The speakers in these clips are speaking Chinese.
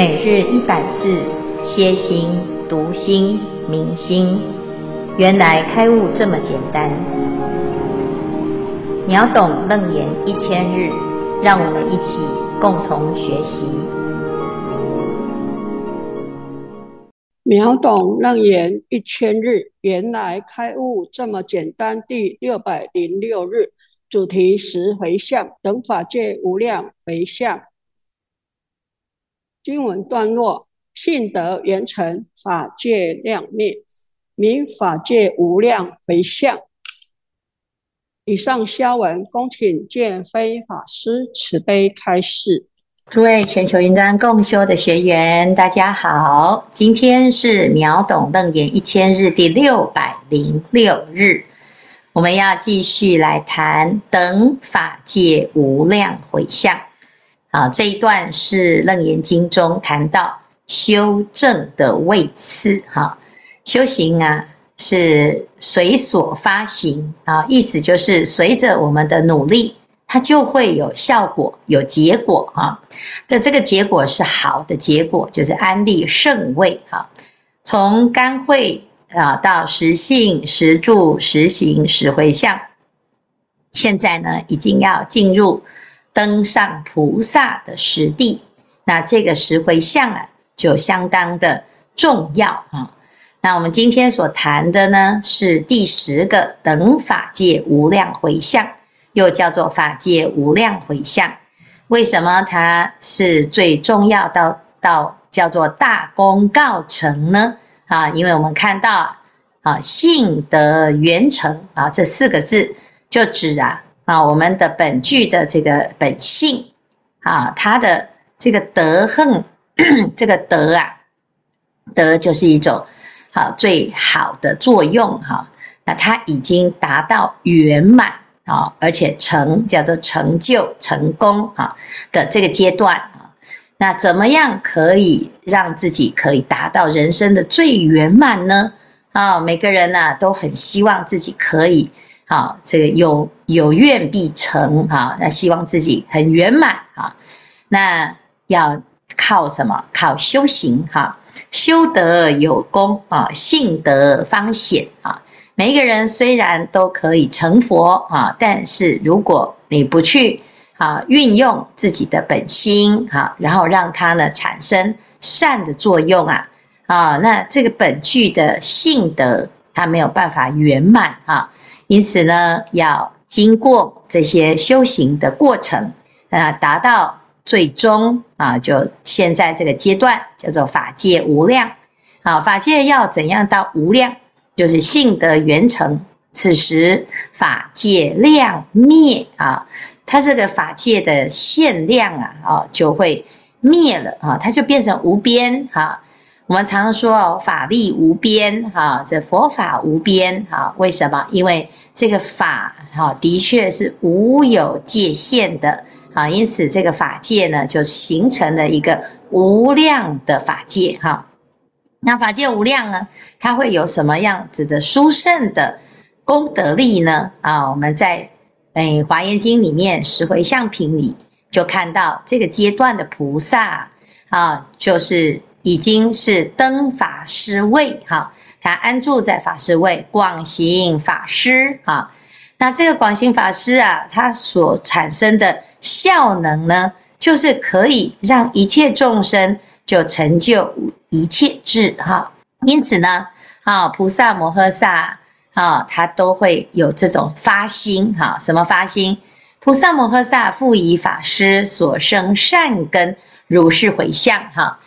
每日100字，歇心、读心、明心。原来开悟这么简单。秒懂楞严1000日，让我们一起共同学习。秒懂楞严1000日，原来开悟这么简单。第606日，主题十回向，等法界无量回向。经文段落：信德圆成，法界量灭，名法界无量回向。以上消文，恭请见非法师慈悲开示。诸位全球云端共修的学员，大家好，今天是秒懂楞严1000日第606日，我们要继续来谈等法界无量回向。好，这一段是楞严经中谈到修正的位次。好，修行啊是随所发行啊，意思就是随着我们的努力，它就会有效果、有结果啊。这个结果是好的结果，就是安立圣位哈。从甘慧啊到实性、实住、实行、实回向，现在呢已经要进入登上菩萨的实地，那这个十回向啊，就相当的重要啊。那我们今天所谈的呢，是第10个等法界无量回向，又叫做法界无量回向。为什么它是最重要到叫做大功告成呢？啊，因为我们看到啊，信德圆成啊这4个字，就指啊，我们的本具的这个本性啊，它的这个德行，这个德啊，德就是一种好最好的作用哈。那它已经达到圆满啊，而且叫做成就、成功啊的这个阶段啊。那怎么样可以让自己可以达到人生的最圆满呢？啊，每个人啊都很希望自己可以。好，这个有愿必成啊，那希望自己很圆满啊。那要靠什么？靠修行哈，修德有功啊，信德方显啊。每一个人虽然都可以成佛啊，但是如果你不去啊运用自己的本心啊，然后让它呢产生善的作用啊，那这个本具的信德它没有办法圆满啊。因此呢，要经过这些修行的过程，达到最终啊，就现在这个阶段叫做法界无量。好，法界要怎样到无量？就是信德圆成，此时法界量灭啊，它这个法界的限量啊，就会灭了啊，它就变成无边啊。我们常说法力无边哈，这佛法无边哈，为什么？因为这个法哈的确是无有界限的啊，因此这个法界呢就形成了一个无量的法界哈。那法界无量呢，它会有什么样子的殊胜的功德力呢？啊，我们在华严经里面十回向品里就看到这个阶段的菩萨啊，就是已经是登法师位哈，他安住在法师位，广行法师啊。那这个广行法师啊，他所产生的效能呢，就是可以让一切众生就成就一切智哈。因此呢，啊，菩萨摩诃萨啊，他都会有这种发心哈。什么发心？菩萨摩诃萨复以法师所生善根，如是回向哈。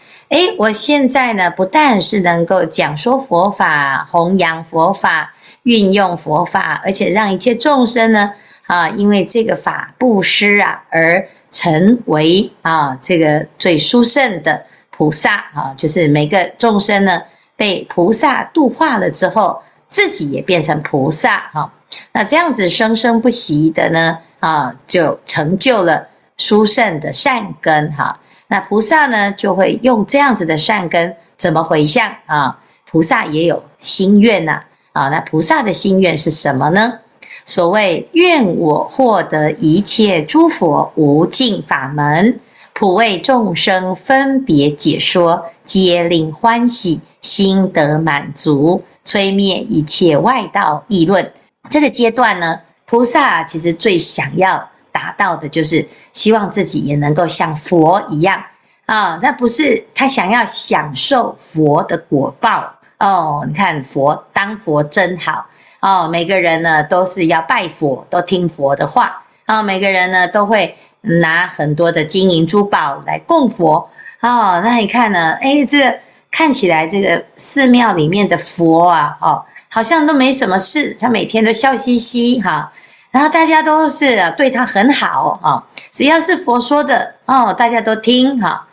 我现在呢，不但是能够讲说佛法、弘扬佛法、运用佛法，而且让一切众生呢，啊，因为这个法布施啊，而成为啊这个最殊胜的菩萨啊，就是每个众生呢被菩萨度化了之后，自己也变成菩萨啊。那这样子生生不息的呢，啊，就成就了殊胜的善根哈。那菩萨呢，就会用这样子的善根怎么回向啊？菩萨也有心愿呐，啊，那菩萨的心愿是什么呢？所谓愿我获得一切诸佛无尽法门，普为众生分别解说，皆令欢喜，心得满足，摧灭一切外道议论。这个阶段呢，菩萨其实最想要达到的就是希望自己也能够像佛一样啊，那不是他想要享受佛的果报哦。你看佛当佛真好哦，每个人呢都是要拜佛，都听佛的话哦，每个人呢都会拿很多的金银珠宝来供佛哦。那你看呢，哎，这个看起来这个寺庙里面的佛啊，哦，好像都没什么事，他每天都笑嘻嘻哈。然后大家都是对他很好哦，只要是佛说的哦，大家都听哈。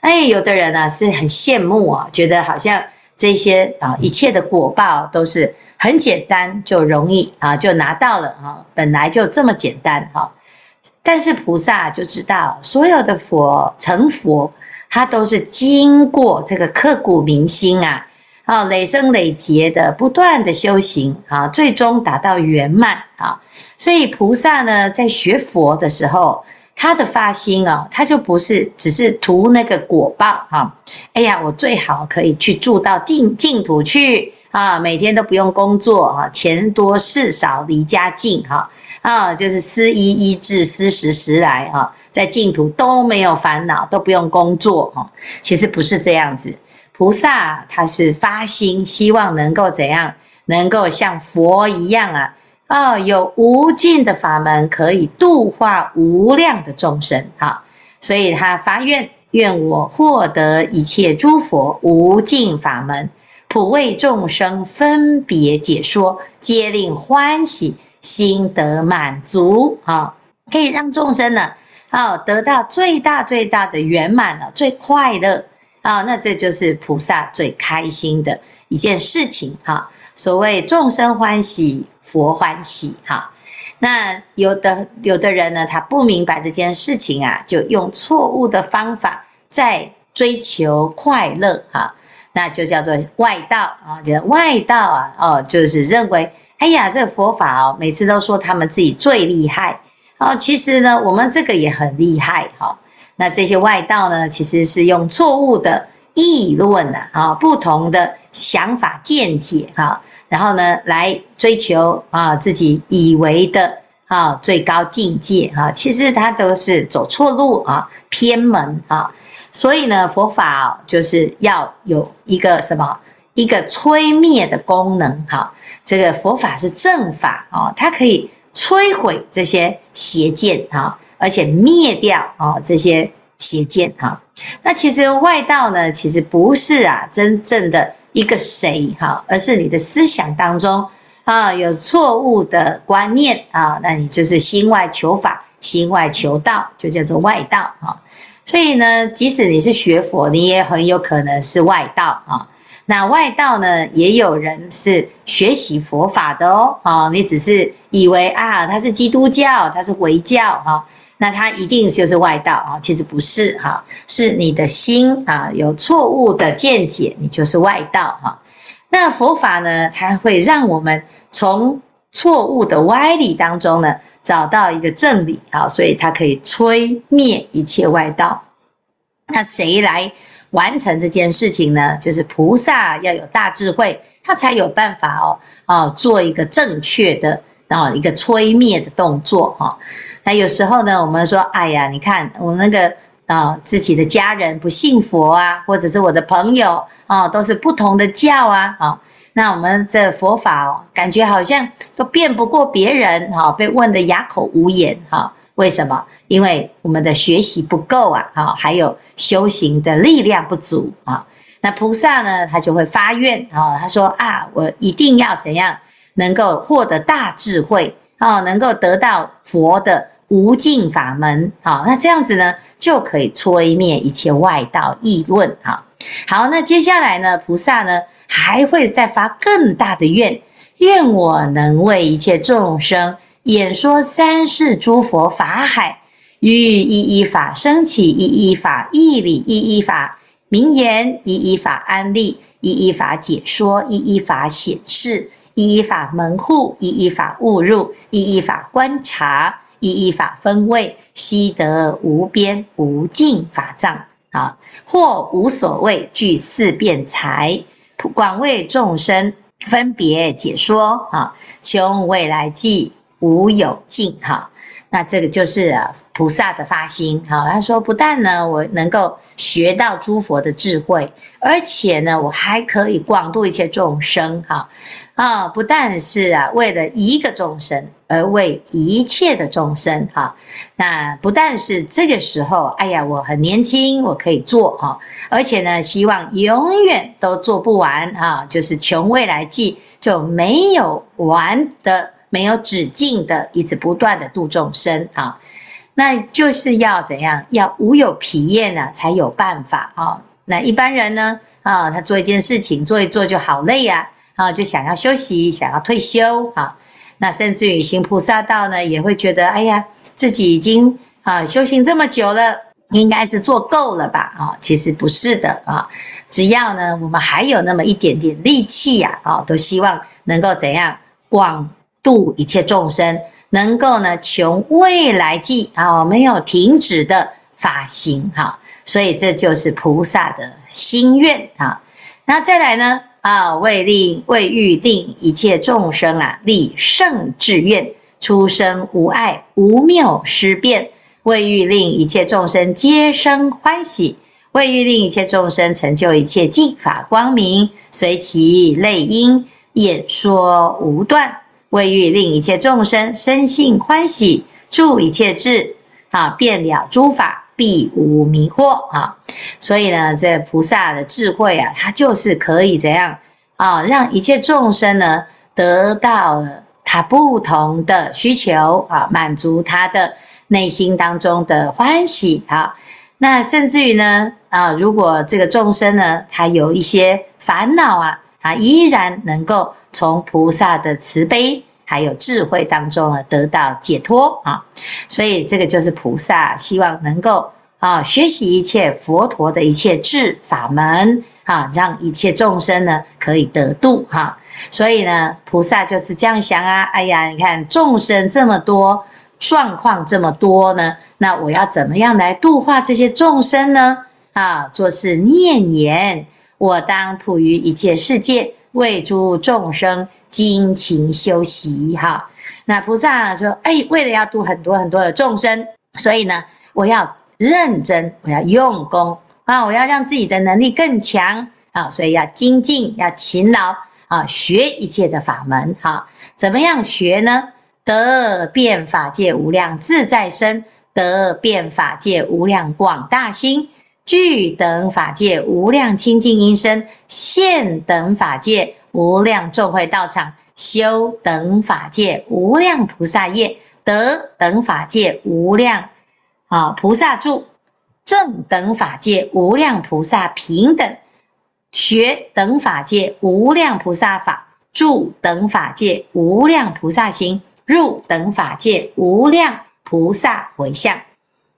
哎，有的人啊是很羡慕啊，觉得好像这些啊一切的果报都是很简单就容易啊就拿到了啊，本来就这么简单哈。但是菩萨就知道，所有的佛成佛，他都是经过这个刻骨铭心啊，啊累生累劫的不断的修行啊，最终达到圆满啊。所以菩萨呢，在学佛的时候，他的发心啊，他就不是只是图那个果报啊。哎呀，我最好可以去住到净土去啊，每天都不用工作啊，钱多事少离家近哈啊，就是思衣衣至，思食食来啊，在净土都没有烦恼，都不用工作啊。其实不是这样子，菩萨他是发心，希望能够怎样，能够像佛一样啊。哦，有无尽的法门可以度化无量的众生哈，所以他发愿，愿我获得一切诸佛无尽法门，普为众生分别解说，皆令欢喜，心得满足哈，可以让众生呢，哦，得到最大最大的圆满了，最快乐啊，那这就是菩萨最开心的一件事情哈。所谓众生欢喜，佛欢喜哈。那有的人呢，他不明白这件事情啊，就用错误的方法在追求快乐哈，那就叫做外道啊，就是外道啊哦，就是认为哎呀，这个佛法哦，每次都说他们自己最厉害哦，其实呢，我们这个也很厉害哈。那这些外道呢，其实是用错误的议论啊，不同的想法见解哈，然后呢，来追求啊自己以为的啊最高境界啊，其实他都是走错路啊，偏门啊。所以呢，佛法就是要有一个什么，一个摧灭的功能哈。这个佛法是正法啊，它可以摧毁这些邪见啊，而且灭掉啊这些邪见哈。那其实外道呢，其实不是啊真正的一个谁哈，而是你的思想当中啊有错误的观念啊，那你就是心外求法，心外求道，就叫做外道啊。所以呢，即使你是学佛，你也很有可能是外道啊。那外道呢，也有人是学习佛法的哦啊，你只是以为啊他是基督教，他是回教啊，那他一定就是外道啊，其实不是哈，是你的心啊有错误的见解，你就是外道哈。那佛法呢，它会让我们从错误的歪理当中呢找到一个正理啊，所以它可以摧灭一切外道。那谁来完成这件事情呢？就是菩萨要有大智慧，他才有办法哦做一个正确的一个摧灭的动作哈。那有时候呢，我们说，哎呀，你看我那个自己的家人不信佛啊，或者是我的朋友哦，都是不同的教啊，哦，那我们这佛法哦，感觉好像都辩不过别人哈，哦，被问得哑口无言哈，哦。为什么？因为我们的学习不够啊，哦，还有修行的力量不足啊，哦。那菩萨呢，他就会发愿啊，他说啊，我一定要怎样能够获得大智慧哦，能够得到佛的无尽法门，好，那这样子呢，就可以摧灭一切外道议论，哈。好，那接下来呢，菩萨呢还会再发更大的愿，愿我能为一切众生演说三世诸佛法海，于一一法生起，一一法义理，一一法名言，一一法安立，一一法解说，一一法显示，一一法门护，一一法悟入，一一法观察。依一法分位，悉得无边无尽法藏啊！或无所谓具四辩才，广为众生分别解说啊！穷未来际，无有尽哈。那这个就是菩萨的发心。好，他说不但呢，我能够学到诸佛的智慧，而且呢，我还可以广度一切众生。哈，不但是为了一个众生，而为一切的众生。哈，那不但是这个时候，哎呀，我很年轻，我可以做哈，而且呢，希望永远都做不完啊，就是穷未来际，就没有完的。没有止境的，一直不断的度众生啊，那就是要怎样？要无有疲厌呢，才有办法啊。那一般人呢，啊，他做一件事情做一做就好累呀，啊，就想要休息，想要退休啊。那甚至于行菩萨道呢，也会觉得，哎呀，自己已经啊修行这么久了，应该是做够了吧？啊，其实不是的啊，只要呢我们还有那么一点点力气呀，啊，都希望能够怎样广度一切众生，能够呢穷未来际啊，没有停止的发心哈，所以这就是菩萨的心愿啊。那再来呢啊，为欲令一切众生啊立圣志愿，出生无碍，无谬失变；为欲令一切众生皆生欢喜；为欲令一切众生成就一切净法光明，随其类因演说无断。为欲令一切众生生性欢喜，住一切智啊，遍了诸法，必无迷惑啊。所以呢，这菩萨的智慧啊，它就是可以怎样啊，让一切众生呢得到他不同的需求啊，满足他的内心当中的欢喜啊。那甚至于呢啊，如果这个众生呢，他有一些烦恼啊，他依然能够从菩萨的慈悲还有智慧当中呢得到解脱啊，所以这个就是菩萨希望能够啊学习一切佛陀的一切智法门啊，让一切众生呢可以得度哈。所以呢，菩萨就是这样想啊，哎呀，你看众生这么多，状况这么多呢，那我要怎么样来度化这些众生呢？啊，做是念言，我当普于一切世界，为诸众生精勤修习哈。那菩萨说，哎，为了要度很多很多的众生，所以呢，我要认真，我要用功啊，我要让自己的能力更强啊，所以要精进，要勤劳啊，学一切的法门哈。怎么样学呢？得遍法界无量自在身，得遍法界无量广大心。具等法界无量清净音声，现等法界无量众会道场，修等法界无量菩萨业，得等法界无量菩萨住，正等法界无量菩萨平等，学等法界无量菩萨法，住等法界无量菩萨行，入等法界无量菩萨回向。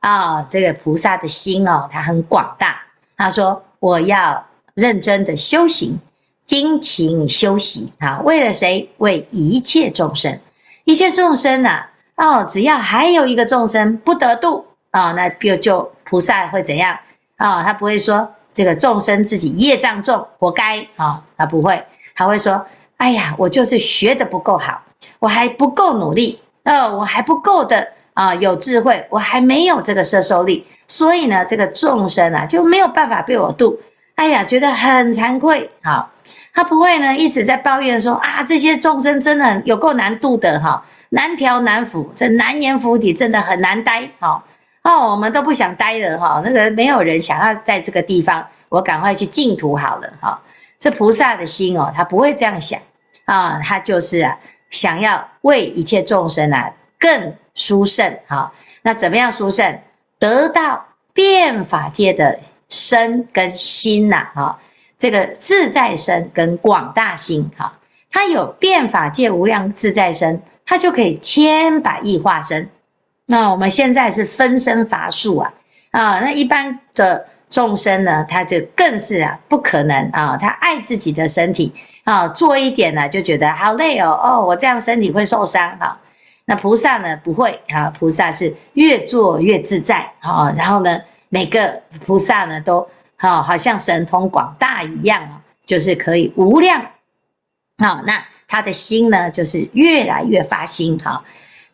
啊，这个菩萨的心哦，他很广大。他说：“我要认真的修行，精勤修习啊，为了谁？为一切众生。一切众生啊，哦，只要还有一个众生不得度啊，那就菩萨会怎样啊？他不会说这个众生自己业障重，活该啊，他不会，他会说：哎呀，我就是学得不够好，我还不够努力，我还不够的。”啊，有智慧，我还没有这个摄受力，所以呢，这个众生啊就没有办法被我度。哎呀，觉得很惭愧啊！他不会呢一直在抱怨说啊，这些众生真的有够难度的哈，难调难服，这难言苦体真的很难待哈。哦，我们都不想待了哈，那个没有人想要在这个地方，我赶快去净土好了哈。这菩萨的心哦，他不会这样想啊，他就是啊想要为一切众生啊更殊胜啊，那怎么样殊胜？得到遍法界的身跟心呐，啊，这个自在身跟广大心哈，它有遍法界无量自在身，它就可以千百亿化身。那我们现在是分身乏术啊，那一般的众生呢，他就更是啊不可能啊，他爱自己的身体啊，做一点呢，就觉得好累哦，我这样身体会受伤哈。那菩萨呢不会啊，菩萨是越做越自在啊。然后呢，每个菩萨呢都啊，好像神通广大一样啊，就是可以无量啊。那他的心呢，就是越来越发心啊。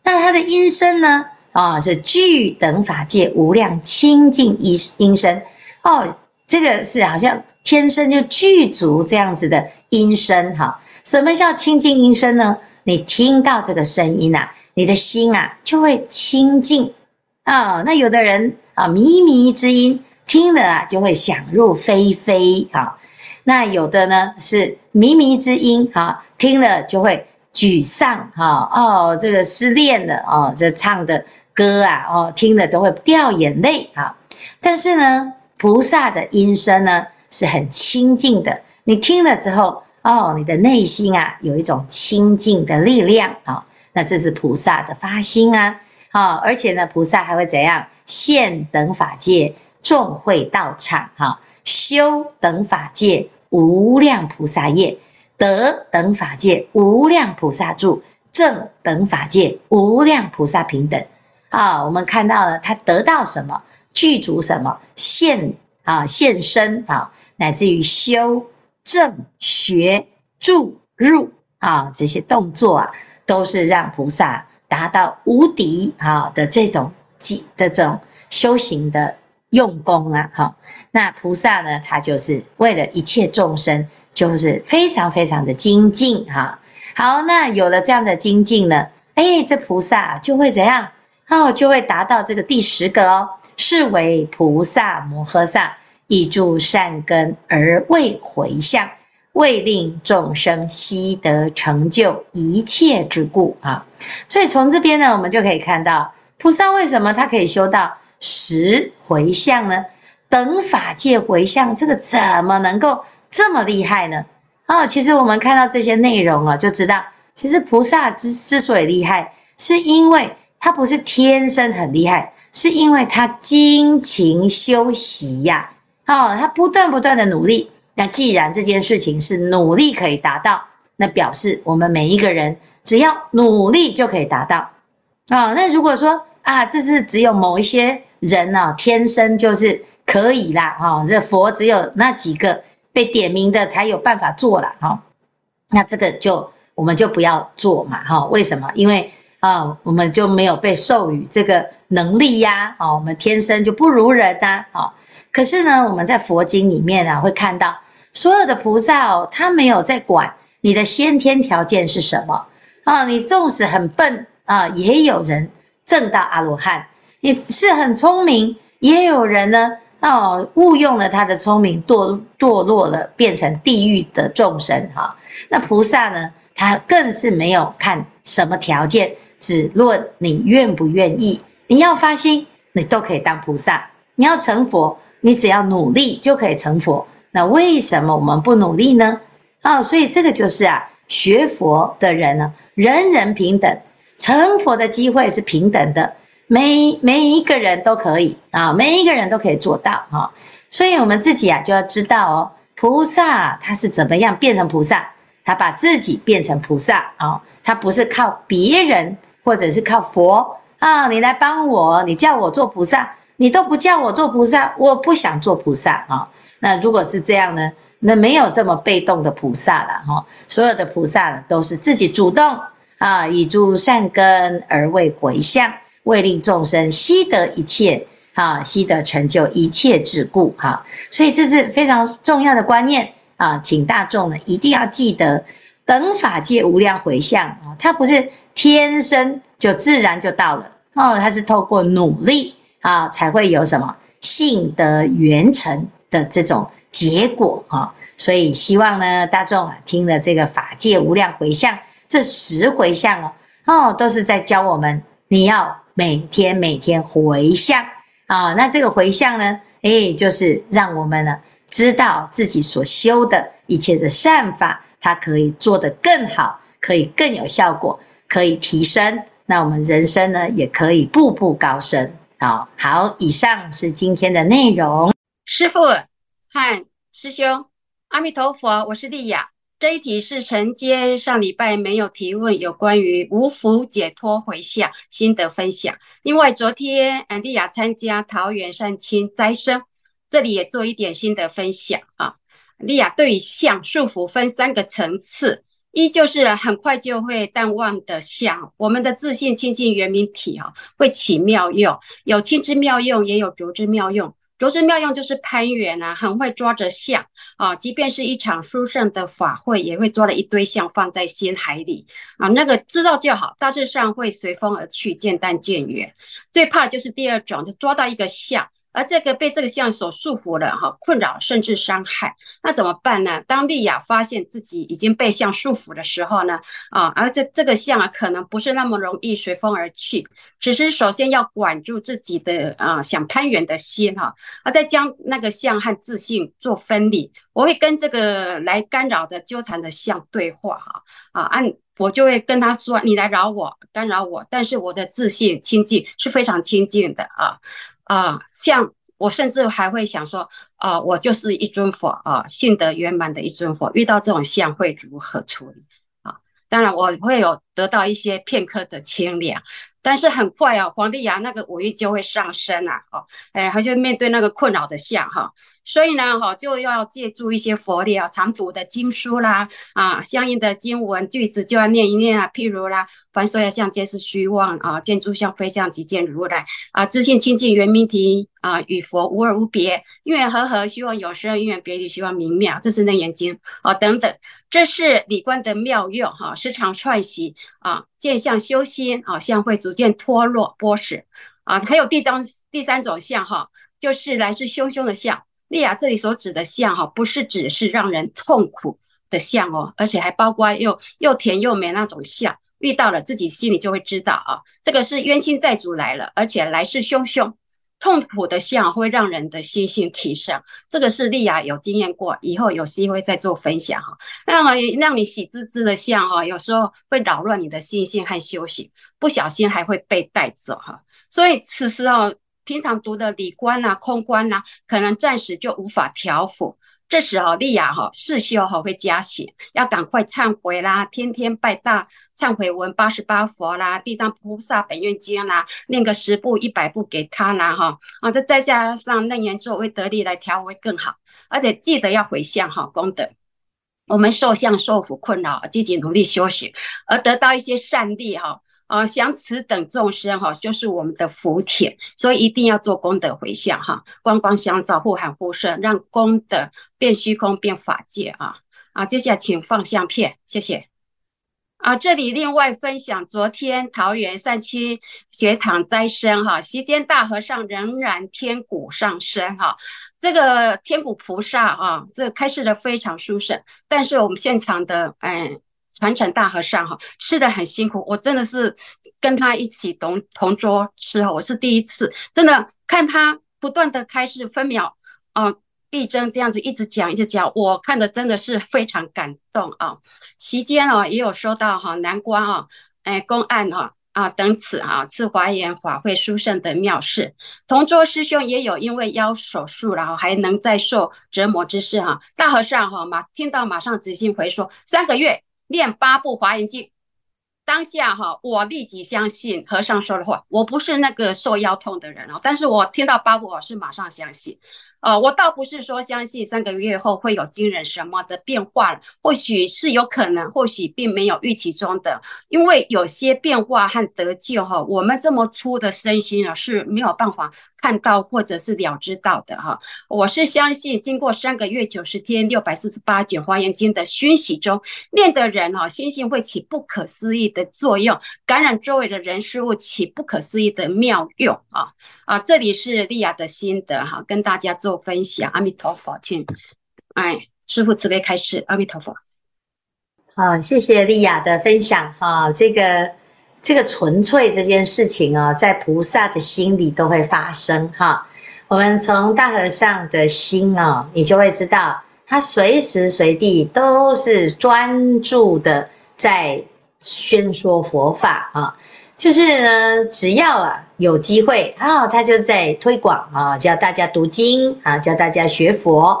那他的音声呢啊，是具等法界无量清净音声哦。这个是好像天生就具足这样子的音声哈。什么叫清净音声呢？你听到这个声音啊，你的心啊就会清净啊。那有的人啊，靡靡之音听了啊，就会想入非非啊。那有的呢是靡靡之音啊，听了就会沮丧啊，哦，这个失恋了哦，这唱的歌啊，哦，听了都会掉眼泪啊。但是呢，菩萨的音声呢是很清净的，你听了之后。哦，你的内心啊，有一种清净的力量啊、哦，那这是菩萨的发心啊，啊、哦，而且呢，菩萨还会怎样？现等法界众会道场哈、哦，修等法界无量菩萨业，得等法界无量菩萨住，正等法界无量菩萨平等啊、哦。我们看到了他得到什么，具足什么，现啊现身啊，乃至于修。正学住入啊，这些动作啊，都是让菩萨达到无敌啊的这种修行的用功啊。好，那菩萨呢，他就是为了一切众生，就是非常非常的精进哈。好，那有了这样的精进呢，哎，这菩萨就会怎样？哦，就会达到这个第10个哦，是为菩萨摩诃萨。以助善根而未回向，未令众生悉得成就一切之故啊！所以从这边呢，我们就可以看到菩萨为什么他可以修到10回向呢？等法界回向，这个怎么能够这么厉害呢？哦，其实我们看到这些内容啊，就知道其实菩萨之所以厉害，是因为他不是天生很厉害，是因为他精勤修习呀。哦，他不断的努力，那既然这件事情是努力可以达到，那表示我们每一个人只要努力就可以达到。哦，那如果说啊，这是只有某一些人哦，天生就是可以啦，哦，这佛只有那几个被点名的才有办法做啦，哦，那这个就我们就不要做嘛，哦，为什么？因为我们就没有被授予这个能力呀，哦，我们天生就不如人啊，哦。可是呢，我们在佛经里面啊，会看到所有的菩萨哦，他没有在管你的先天条件是什么啊，你纵使很笨啊，也有人证到阿罗汉；你是很聪明，也有人呢哦误用了他的聪明，堕落了，变成地狱的众生哈。那菩萨呢，他更是没有看什么条件，只论你愿不愿意。你要发心，你都可以当菩萨；你要成佛。你只要努力就可以成佛，那为什么我们不努力呢？哦，所以这个就是啊，学佛的人呢，人人平等，成佛的机会是平等的，每一个人都可以啊，每一个人都可以做到啊。所以我们自己啊就要知道哦，菩萨他是怎么样变成菩萨，他把自己变成菩萨啊，他不是靠别人或者是靠佛啊，你来帮我，你叫我做菩萨。你都不叫我做菩萨，我不想做菩萨啊！那如果是这样呢？那没有这么被动的菩萨了哈。所有的菩萨都是自己主动啊，以诸善根而为回向，为令众生悉得一切啊，悉得成就一切之故哈。所以这是非常重要的观念啊，请大众呢一定要记得，等法界无量回向啊，它不是天生就自然就到了哦，它是透过努力。啊，才会有什么性德圆成的这种结果啊！所以希望呢，大众啊听了这个法界无量回向这10回向哦，哦都是在教我们，你要每天回向啊。那这个回向呢，哎，就是让我们呢知道自己所修的一切的善法，它可以做得更好，可以更有效果，可以提升。那我们人生呢，也可以步步高升。哦，好，以上是今天的内容。师父和师兄，阿弥陀佛，我是丽雅，这一题是承接上礼拜没有提问有关于无福解脱回向心得分享。另外昨天安迪亚参加桃园善亲斋生，这里也做一点心得分享啊。安迪亚对于相束缚分三个层次，一就是很快就会淡忘的相，我们的自信清净圆明体啊，会起妙用，有亲之妙用，也有着之妙用。着之妙用就是攀缘啊，很会抓着相啊，即便是一场殊胜的法会，也会抓了一堆相放在心海里啊，那个知道就好，大致上会随风而去，渐淡渐远。最怕就是第二种，就抓到一个相。而这个被这个相所束缚了哈，困扰甚至伤害，那怎么办呢？当丽雅发现自己已经被相束缚的时候呢，而这个相啊，可能不是那么容易随风而去，只是首先要管住自己的想攀缘的心哈，而再将那个相和自信做分离。我会跟这个来干扰的纠缠的相对话哈，我就会跟他说，你来扰我，干扰我，但是我的自信清净是非常清净的像我甚至还会想说我就是一尊佛性德圆满的一尊佛，遇到这种相会如何处理当然我会有得到一些片刻的清凉，但是很快黄帝牙那个五欲就会上升还就面对那个困扰的相所以呢就要借助一些佛理长途的经书啦相应的经文句子就要念一念譬如啦，凡所有相皆是虚妄见诸相非相即见如来自性清净圆明体与佛无二无别，因缘和合虚妄有生，因缘别离虚妄明妙，这是楞严经等等，这是理观的妙用时常串习见相修心相会逐渐脱落剥蚀还有第三种相就是来势汹汹的相。丽雅这里所指的相不是只是让人痛苦的相而且还包括又甜又美那种相，遇到了自己心里就会知道这个是冤亲债主来了，而且来势汹汹。痛苦的相会让人的心性提升，这个是丽雅有经验过，以后有机会再做分享让你喜滋滋的相有时候会扰乱你的心性和修行，不小心还会被带走所以此时平常读的理观空观可能暂时就无法调伏。这时丽雅世修会加行，要赶快忏悔啦，天天拜大忏悔文88佛啦，地藏菩萨本愿经啦，念个10部100部给他啦再加上楞严咒为得力来调会更好。而且记得要回向功德，我们受相受苦困扰，积极努力修行而得到一些善力想此等众生就是我们的福田，所以一定要做功德回向观光相照，互含互摄，让功德变虚空变法界接下来请放相片，谢谢这里另外分享昨天桃园善亲学堂斋生席间大和尚仍然天鼓上身这个天鼓菩萨这开示的非常殊胜，但是我们现场的传承大和尚吃的很辛苦，我真的是跟他一起同桌吃我是第一次真的看他不断的开始分秒必争这样子一直讲，我看的真的是非常感动期间也有说到南瓜公案等此次华严法会殊胜的妙事，同桌师兄也有因为腰手术还能再受折磨之事大和尚听到马上执行回说3个月练8部华严经。当下我立即相信和尚说的话，我不是那个受腰痛的人但是我听到8部我是马上相信我倒不是说相信3个月后会有惊人什么的变化了，或许是有可能，或许并没有预期中的，因为有些变化和得救我们这么粗的身心是没有办法看到或者是了知到的我是相信经过3个月90天648卷华严经的熏习中，练的人心性会起不可思议的作用，感染周围的人事物起不可思议的妙用这里是丽雅的心得跟大家做分享。阿弥陀佛，请师父慈悲开示。阿弥陀佛。好，谢谢丽雅的分享这个纯粹这件事情在菩萨的心里都会发生我们从大和尚的心你就会知道他随时随地都是专注的在宣说佛法就是呢只要有机会他就在推广教大家读经教大家学佛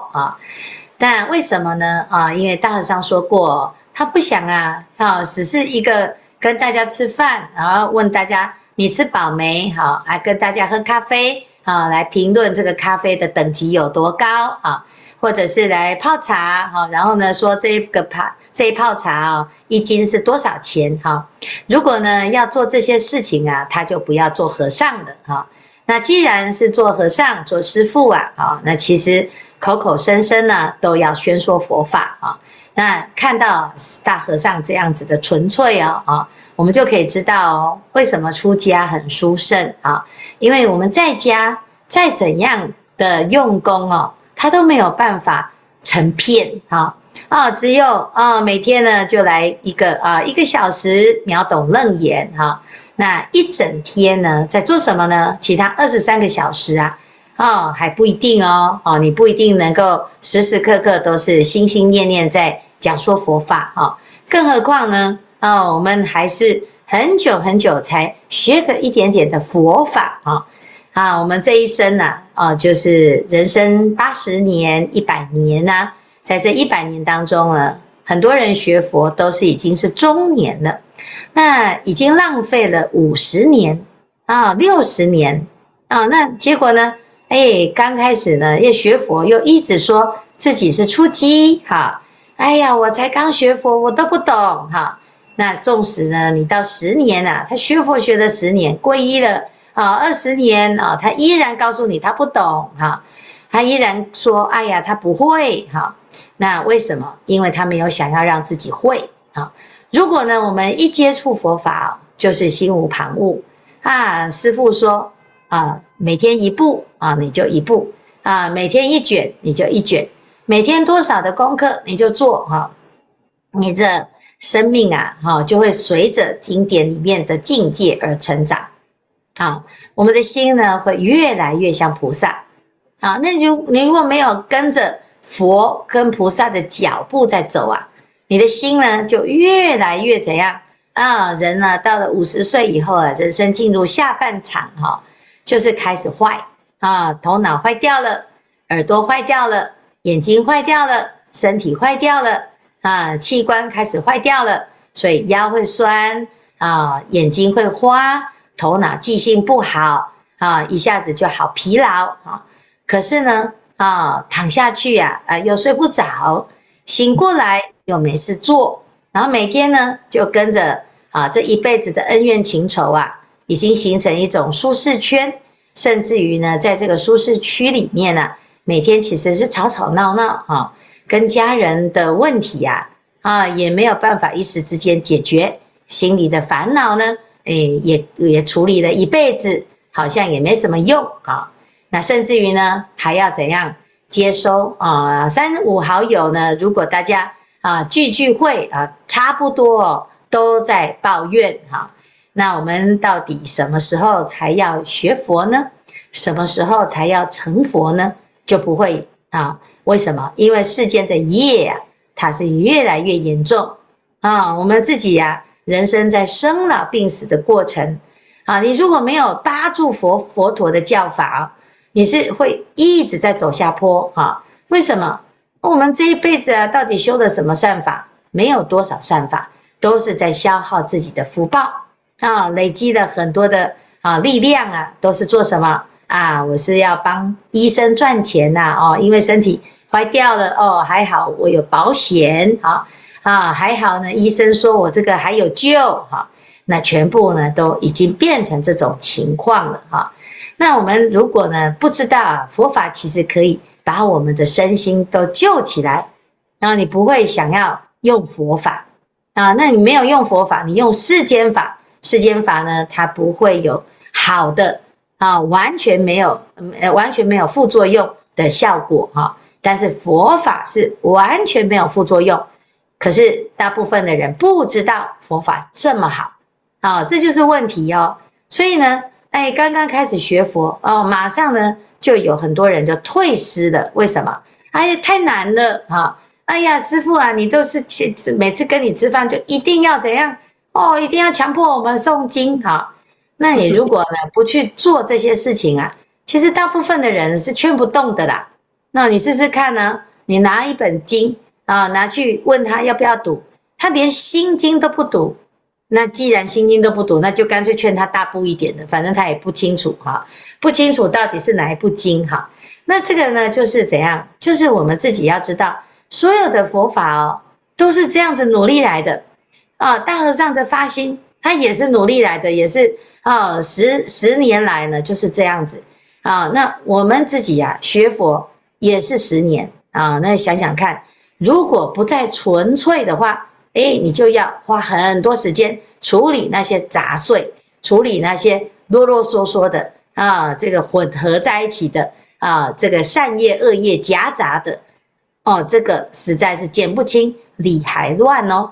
但为什么呢？啊，因为大和尚说过，他不想啊，只是一个跟大家吃饭，然后问大家你吃饱没？好，来跟大家喝咖啡，啊，来评论这个咖啡的等级有多高啊，或者是来泡茶，好，然后呢说这一泡茶哦，一斤是多少钱？哈，如果呢要做这些事情啊，他就不要做和尚了哈。那既然是做和尚、做师父啊，那其实口口声声呢都要宣说佛法啊。那看到大和尚这样子的纯粹啊，我们就可以知道哦，为什么出家很殊胜啊？因为我们在家再怎样的用功哦，他都没有办法成片啊。哦，只有每天呢就来一个1个小时秒懂楞严哈，那一整天呢在做什么呢？其他23个小时啊，还不一定哦，你不一定能够时时刻刻都是心心念念在讲说佛法哈，更何况呢，我们还是很久很久才学个一点点的佛法啊。啊，我们这一生啊，就是人生80年、100年啊。在这100年当中呢，很多人学佛都是已经是中年了，那已经浪费了50年啊、60年啊，那结果呢？哎，刚开始呢，要学佛又一直说自己是初机哈，哎呀，我才刚学佛，我都不懂哈。那纵使呢，你到10年啊，他学佛学了10年，皈依了啊20年啊，他依然告诉你他不懂哈，他依然说，哎呀，他不会哈。那为什么？因为他没有想要让自己会啊。如果呢，我们一接触佛法，就是心无旁骛啊。师父说啊，每天一步啊，你就一步啊；每天一卷，你就一卷；每天多少的功课，你就做哈。你的生命啊，就会随着经典里面的境界而成长啊。我们的心呢，会越来越像菩萨啊。那你如果没有跟着佛跟菩萨的脚步在走啊，你的心呢就越来越怎样啊？人呢、到了50岁以后啊，人生进入下半场哈、就是开始坏啊，头脑坏掉了，耳朵坏掉了，眼睛坏掉了，身体坏掉了啊，器官开始坏掉了，所以腰会酸啊，眼睛会花，头脑记性不好啊，一下子就好疲劳啊。可是呢？啊，躺下去啊，又睡不着，醒过来又没事做，然后每天呢就跟着啊这一辈子的恩怨情仇啊，已经形成一种舒适圈，甚至于呢，在这个舒适区里面呢、每天其实是吵吵闹闹啊，跟家人的问题啊也没有办法一时之间解决，心里的烦恼呢，也处理了一辈子，好像也没什么用啊。那甚至于呢，还要怎样接收啊？3、5好友呢？如果大家啊聚会啊，差不多都在抱怨哈。那我们到底什么时候才要学佛呢？什么时候才要成佛呢？就不会啊？为什么？因为世间的业啊，它是越来越严重啊。我们自己呀、人生在生老病死的过程啊，你如果没有扒住佛陀的教法。你是会一直在走下坡啊？为什么？我们这一辈子啊，到底修了什么善法？没有多少善法，都是在消耗自己的福报啊，累积了很多的力量啊，都是做什么啊？我是要帮医生赚钱哦，因为身体坏掉了哦，还好我有保险啊，还好呢，医生说我这个还有救哈，那全部呢都已经变成这种情况了哈。那我们如果呢不知道啊，佛法其实可以把我们的身心都救起来，然后你不会想要用佛法啊，那你没有用佛法，你用世间法，世间法呢它不会有好的啊，完全没有副作用的效果啊，但是佛法是完全没有副作用，可是大部分的人不知道佛法这么好啊，这就是问题哦。所以呢。刚刚开始学佛哦，马上呢就有很多人就退失了。为什么？哎呀，太难了啊！哎呀，师父啊，你都是每次跟你吃饭就一定要怎样哦，一定要强迫我们诵经哈。那你如果呢不去做这些事情啊，其实大部分的人是劝不动的啦。那你试试看呢，你拿一本经啊，拿去问他要不要读，他连心经都不读。那既然心经都不读，那就干脆劝他大步一点的，反正他也不清楚哈，不清楚到底是哪一部经哈。那这个呢，就是怎样，就是我们自己要知道，所有的佛法哦，都是这样子努力来的啊。大和尚的发心，他也是努力来的，也是啊，十年来呢就是这样子啊。那我们自己呀，学佛也是10年啊。那想想看，如果不再纯粹的话，哎，你就要花很多时间处理那些杂碎，处理那些啰啰嗦嗦的啊，这个混合在一起的啊，这个善业恶业夹杂的哦，这个实在是减不清，理还乱哦。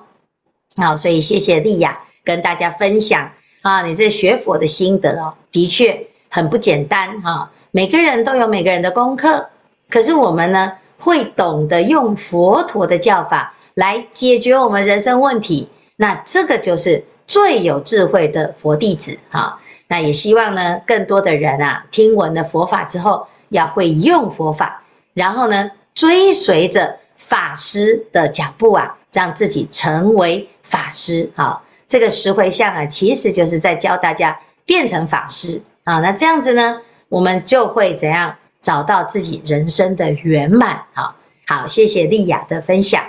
好，所以谢谢丽雅跟大家分享啊，你这学佛的心得哦，的确很不简单啊。每个人都有每个人的功课，可是我们呢，会懂得用佛陀的教法来解决我们人生问题，那这个就是最有智慧的佛弟子啊。那也希望呢，更多的人啊，听闻了佛法之后，要会用佛法，然后呢，追随着法师的脚步啊，让自己成为法师啊。这个十回向啊，其实就是在教大家变成法师啊。那这样子呢，我们就会怎样找到自己人生的圆满啊。好，谢谢丽雅的分享。